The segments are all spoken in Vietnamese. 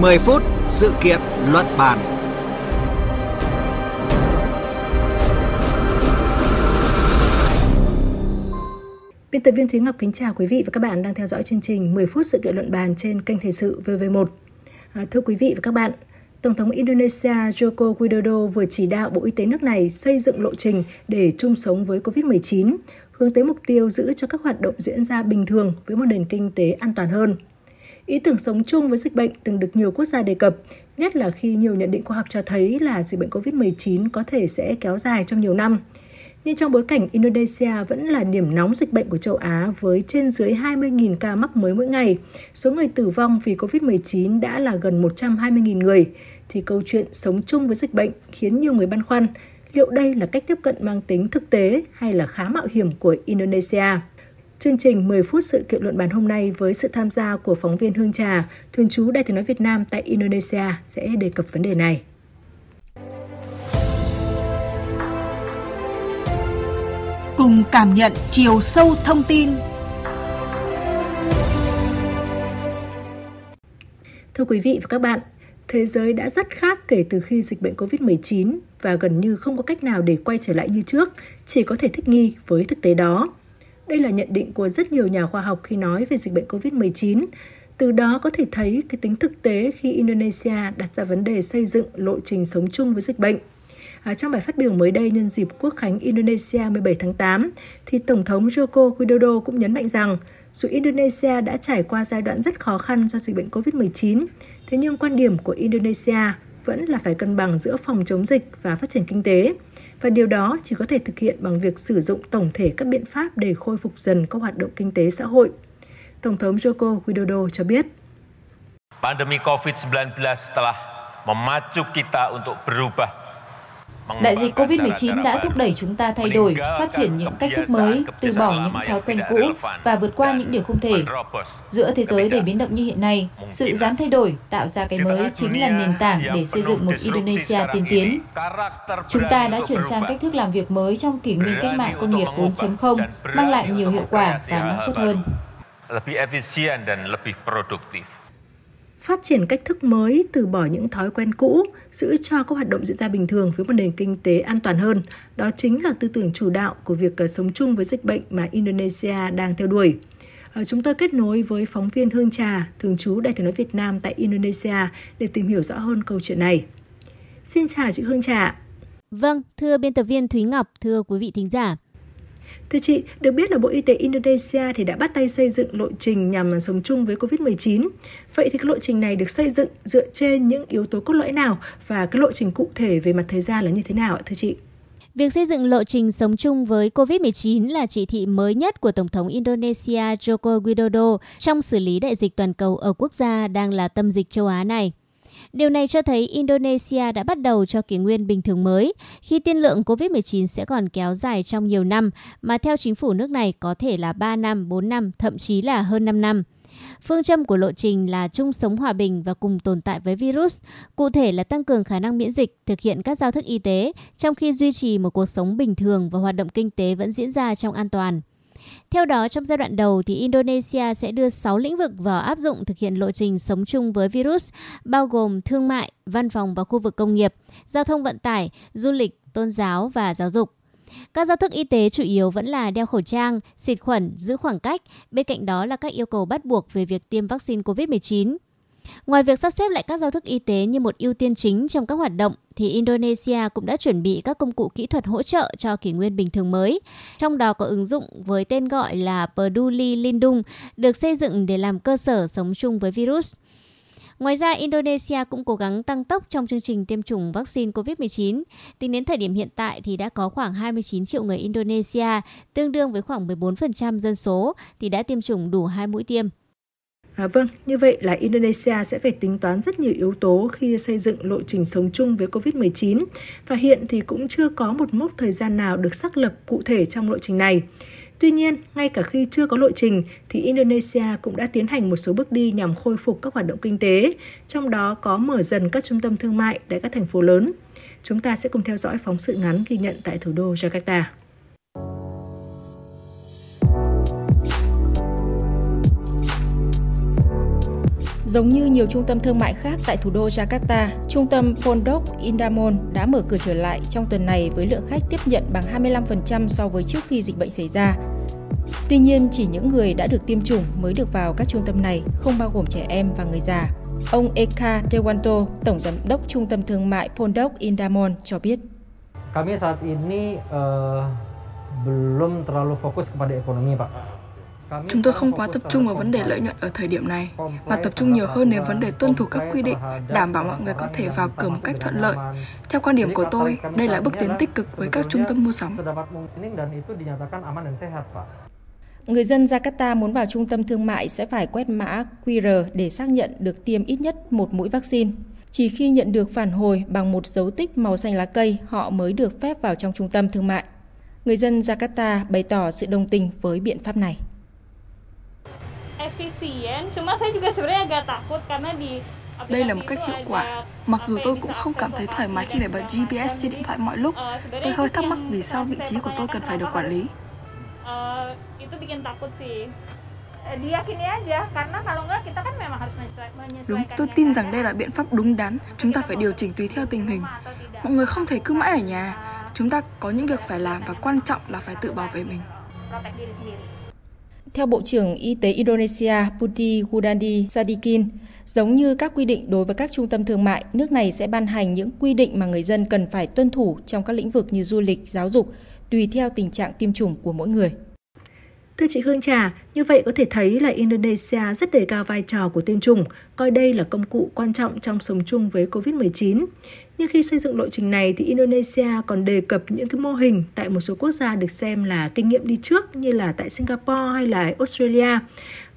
10 phút sự kiện luận bàn. Biên tập viên Thúy Ngọc kính chào quý vị và các bạn đang theo dõi chương trình 10 phút sự kiện luận bàn trên kênh Thời sự VTV1. Thưa quý vị và các bạn, Tổng thống Indonesia Joko Widodo vừa chỉ đạo Bộ Y tế nước này xây dựng lộ trình để chung sống với COVID-19, hướng tới mục tiêu giữ cho các hoạt động diễn ra bình thường với một nền kinh tế an toàn hơn. Ý tưởng sống chung với dịch bệnh từng được nhiều quốc gia đề cập, nhất là khi nhiều nhận định khoa học cho thấy là dịch bệnh COVID-19 có thể sẽ kéo dài trong nhiều năm. Nhưng trong bối cảnh Indonesia vẫn là điểm nóng dịch bệnh của châu Á với trên dưới 20.000 ca mắc mới mỗi ngày, số người tử vong vì COVID-19 đã là gần 120.000 người, thì câu chuyện sống chung với dịch bệnh khiến nhiều người băn khoăn liệu đây là cách tiếp cận mang tính thực tế hay là khá mạo hiểm của Indonesia. Chương trình 10 phút sự kiện luận bàn hôm nay với sự tham gia của phóng viên Hương Trà, thường trú Đài Tiếng nói Việt Nam tại Indonesia sẽ đề cập vấn đề này. Cùng cảm nhận chiều sâu thông tin. Thưa quý vị và các bạn, thế giới đã rất khác kể từ khi dịch bệnh COVID-19 và gần như không có cách nào để quay trở lại như trước, chỉ có thể thích nghi với thực tế đó. Đây là nhận định của rất nhiều nhà khoa học khi nói về dịch bệnh COVID-19. Từ đó có thể thấy cái tính thực tế khi Indonesia đặt ra vấn đề xây dựng lộ trình sống chung với dịch bệnh. Trong bài phát biểu mới đây nhân dịp Quốc khánh Indonesia 17 tháng 8, thì Tổng thống Joko Widodo cũng nhấn mạnh rằng dù Indonesia đã trải qua giai đoạn rất khó khăn do dịch bệnh COVID-19, thế nhưng quan điểm của Indonesia vẫn là phải cân bằng giữa phòng chống dịch và phát triển kinh tế. Và điều đó chỉ có thể thực hiện bằng việc sử dụng tổng thể các biện pháp để khôi phục dần các hoạt động kinh tế xã hội. Tổng thống Joko Widodo cho biết. Pandemi COVID-19 telah memacu kita untuk berubah. Đại dịch COVID-19 đã thúc đẩy chúng ta thay đổi, phát triển những cách thức mới, từ bỏ những thói quen cũ và vượt qua những điều không thể. Giữa thế giới đầy biến động như hiện nay, sự dám thay đổi, tạo ra cái mới chính là nền tảng để xây dựng một Indonesia tiên tiến. Chúng ta đã chuyển sang cách thức làm việc mới trong kỷ nguyên cách mạng công nghiệp 4.0, mang lại nhiều hiệu quả và năng suất hơn. Phát triển cách thức mới, từ bỏ những thói quen cũ, giữ cho các hoạt động diễn ra bình thường với một nền kinh tế an toàn hơn. Đó chính là tư tưởng chủ đạo của việc sống chung với dịch bệnh mà Indonesia đang theo đuổi. Chúng tôi kết nối với phóng viên Hương Trà, thường trú Đài Tiếng nói Việt Nam tại Indonesia để tìm hiểu rõ hơn câu chuyện này. Xin chào chị Hương Trà. Vâng, thưa biên tập viên Thúy Ngọc, thưa quý vị thính giả. Thưa chị, được biết là Bộ Y tế Indonesia thì đã bắt tay xây dựng lộ trình nhằm sống chung với COVID-19. Vậy thì cái lộ trình này được xây dựng dựa trên những yếu tố cốt lõi nào và cái lộ trình cụ thể về mặt thời gian là như thế nào ạ thưa chị? Việc xây dựng lộ trình sống chung với COVID-19 là chỉ thị mới nhất của Tổng thống Indonesia Joko Widodo trong xử lý đại dịch toàn cầu ở quốc gia đang là tâm dịch châu Á này. Điều này cho thấy Indonesia đã bắt đầu cho kỷ nguyên bình thường mới, khi tiên lượng COVID-19 sẽ còn kéo dài trong nhiều năm, mà theo chính phủ nước này có thể là 3 năm, 4 năm, thậm chí là hơn 5 năm. Phương châm của lộ trình là chung sống hòa bình và cùng tồn tại với virus, cụ thể là tăng cường khả năng miễn dịch, thực hiện các giao thức y tế, trong khi duy trì một cuộc sống bình thường và hoạt động kinh tế vẫn diễn ra trong an toàn. Theo đó, trong giai đoạn đầu thì Indonesia sẽ đưa 6 lĩnh vực vào áp dụng thực hiện lộ trình sống chung với virus, bao gồm thương mại, văn phòng và khu vực công nghiệp, giao thông vận tải, du lịch, tôn giáo và giáo dục. Các giao thức y tế chủ yếu vẫn là đeo khẩu trang, xịt khuẩn, giữ khoảng cách, bên cạnh đó là các yêu cầu bắt buộc về việc tiêm vaccine COVID-19. Ngoài việc sắp xếp lại các giao thức y tế như một ưu tiên chính trong các hoạt động, thì Indonesia cũng đã chuẩn bị các công cụ kỹ thuật hỗ trợ cho kỷ nguyên bình thường mới. Trong đó có ứng dụng với tên gọi là PeduliLindungi, được xây dựng để làm cơ sở sống chung với virus. Ngoài ra, Indonesia cũng cố gắng tăng tốc trong chương trình tiêm chủng vaccine COVID-19. Tính đến thời điểm hiện tại thì đã có khoảng 29 triệu người Indonesia, tương đương với khoảng 14% dân số, thì đã tiêm chủng đủ 2 mũi tiêm. Vâng, như vậy là Indonesia sẽ phải tính toán rất nhiều yếu tố khi xây dựng lộ trình sống chung với COVID-19 và hiện thì cũng chưa có một mốc thời gian nào được xác lập cụ thể trong lộ trình này. Tuy nhiên, ngay cả khi chưa có lộ trình thì Indonesia cũng đã tiến hành một số bước đi nhằm khôi phục các hoạt động kinh tế, trong đó có mở dần các trung tâm thương mại tại các thành phố lớn. Chúng ta sẽ cùng theo dõi phóng sự ngắn ghi nhận tại thủ đô Jakarta. Giống như nhiều trung tâm thương mại khác tại thủ đô Jakarta, trung tâm Pondok Indah Mall đã mở cửa trở lại trong tuần này với lượng khách tiếp nhận bằng 25% so với trước khi dịch bệnh xảy ra. Tuy nhiên, chỉ những người đã được tiêm chủng mới được vào các trung tâm này, không bao gồm trẻ em và người già. Ông Eka Tewanto, Tổng Giám đốc Trung tâm Thương mại Pondok Indah Mall cho biết. Kami saat ini belum terlalu fokus kepada ekonomi, Pak. Chúng tôi không quá tập trung vào vấn đề lợi nhuận ở thời điểm này, mà tập trung nhiều hơn đến vấn đề tuân thủ các quy định, đảm bảo mọi người có thể vào cửa một cách thuận lợi. Theo quan điểm của tôi, đây là bước tiến tích cực với các trung tâm mua sắm. Người dân Jakarta muốn vào trung tâm thương mại sẽ phải quét mã QR để xác nhận được tiêm ít nhất một mũi vaccine. Chỉ khi nhận được phản hồi bằng một dấu tích màu xanh lá cây, họ mới được phép vào trong trung tâm thương mại. Người dân Jakarta bày tỏ sự đồng tình với biện pháp này. Đây là một cách hiệu quả. Mặc dù tôi cũng không cảm thấy thoải mái khi phải bật GPS trên điện thoại mọi lúc, tôi hơi thắc mắc vì sao vị trí của tôi cần phải được quản lý. Đúng, tôi tin rằng đây là biện pháp đúng đắn. Chúng ta phải điều chỉnh tùy theo tình hình. Mọi người không thể cứ mãi ở nhà. Chúng ta có những việc phải làm và quan trọng là phải tự bảo vệ mình. Theo Bộ trưởng Y tế Indonesia Putti Gudandi Sadikin, giống như các quy định đối với các trung tâm thương mại, nước này sẽ ban hành những quy định mà người dân cần phải tuân thủ trong các lĩnh vực như du lịch, giáo dục, tùy theo tình trạng tiêm chủng của mỗi người. Thưa chị Hương Trà, như vậy có thể thấy là Indonesia rất đề cao vai trò của tiêm chủng, coi đây là công cụ quan trọng trong sống chung với COVID-19. Nhưng khi xây dựng lộ trình này thì Indonesia còn đề cập những cái mô hình tại một số quốc gia được xem là kinh nghiệm đi trước như là tại Singapore hay là Australia.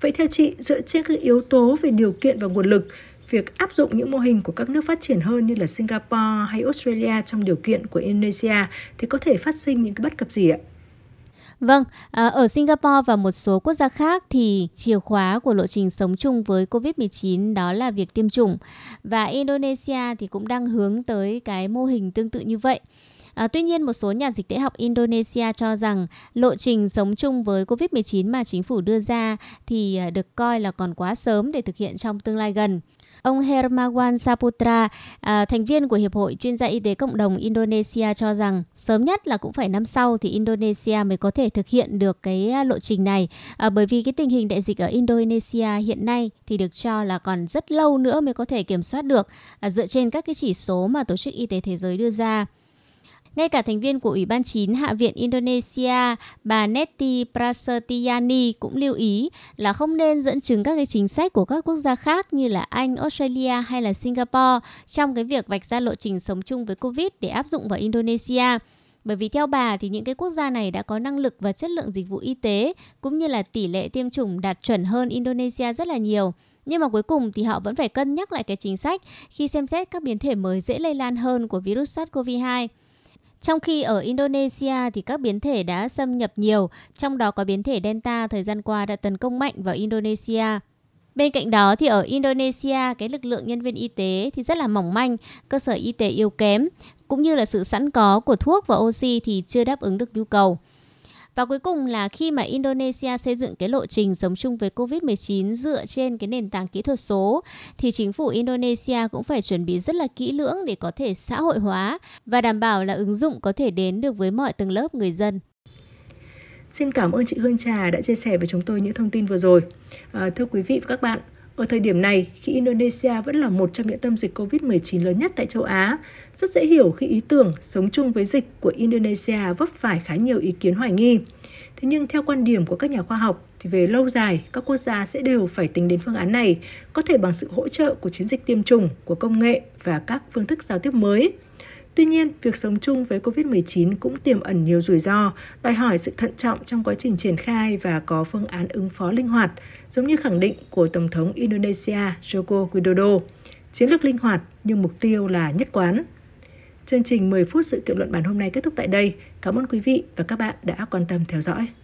Vậy theo chị, dựa trên các yếu tố về điều kiện và nguồn lực, việc áp dụng những mô hình của các nước phát triển hơn như là Singapore hay Australia trong điều kiện của Indonesia thì có thể phát sinh những cái bất cập gì ạ? Vâng, ở Singapore và một số quốc gia khác thì chìa khóa của lộ trình sống chung với COVID-19 đó là việc tiêm chủng. Và Indonesia thì cũng đang hướng tới cái mô hình tương tự như vậy. Tuy nhiên, một số nhà dịch tễ học Indonesia cho rằng lộ trình sống chung với COVID-19 mà chính phủ đưa ra thì được coi là còn quá sớm để thực hiện trong tương lai gần. Ông Hermawan Saputra, thành viên của Hiệp hội Chuyên gia Y tế Cộng đồng Indonesia cho rằng sớm nhất là cũng phải năm sau thì Indonesia mới có thể thực hiện được cái lộ trình này. Bởi vì cái tình hình đại dịch ở Indonesia hiện nay thì được cho là còn rất lâu nữa mới có thể kiểm soát được dựa trên các cái chỉ số mà Tổ chức Y tế Thế giới đưa ra. Ngay cả thành viên của Ủy ban 9 Hạ viện Indonesia, bà Netty Prasetyani cũng lưu ý là không nên dẫn chứng các cái chính sách của các quốc gia khác như là Anh, Australia hay là Singapore trong cái việc vạch ra lộ trình sống chung với COVID để áp dụng vào Indonesia. Bởi vì theo bà thì những cái quốc gia này đã có năng lực và chất lượng dịch vụ y tế cũng như là tỷ lệ tiêm chủng đạt chuẩn hơn Indonesia rất là nhiều. Nhưng mà cuối cùng thì họ vẫn phải cân nhắc lại cái chính sách khi xem xét các biến thể mới dễ lây lan hơn của virus SARS-CoV-2. Trong khi ở Indonesia thì các biến thể đã xâm nhập nhiều, trong đó có biến thể Delta thời gian qua đã tấn công mạnh vào Indonesia. Bên cạnh đó thì ở Indonesia cái lực lượng nhân viên y tế thì rất là mỏng manh, cơ sở y tế yếu kém, cũng như là sự sẵn có của thuốc và oxy thì chưa đáp ứng được nhu cầu. Và cuối cùng là khi mà Indonesia xây dựng cái lộ trình sống chung với COVID-19 dựa trên cái nền tảng kỹ thuật số thì chính phủ Indonesia cũng phải chuẩn bị rất là kỹ lưỡng để có thể xã hội hóa và đảm bảo là ứng dụng có thể đến được với mọi tầng lớp người dân. Xin cảm ơn chị Hương Trà đã chia sẻ với chúng tôi những thông tin vừa rồi. Thưa quý vị và các bạn, ở thời điểm này, khi Indonesia vẫn là một trong những tâm dịch COVID-19 lớn nhất tại châu Á, rất dễ hiểu khi ý tưởng sống chung với dịch của Indonesia vấp phải khá nhiều ý kiến hoài nghi. Thế nhưng theo quan điểm của các nhà khoa học, thì về lâu dài, các quốc gia sẽ đều phải tính đến phương án này, có thể bằng sự hỗ trợ của chiến dịch tiêm chủng, của công nghệ và các phương thức giao tiếp mới. Tuy nhiên, việc sống chung với COVID-19 cũng tiềm ẩn nhiều rủi ro, đòi hỏi sự thận trọng trong quá trình triển khai và có phương án ứng phó linh hoạt, giống như khẳng định của Tổng thống Indonesia Joko Widodo. Chiến lược linh hoạt nhưng mục tiêu là nhất quán. Chương trình 10 phút sự kiện luận bàn hôm nay kết thúc tại đây. Cảm ơn quý vị và các bạn đã quan tâm theo dõi.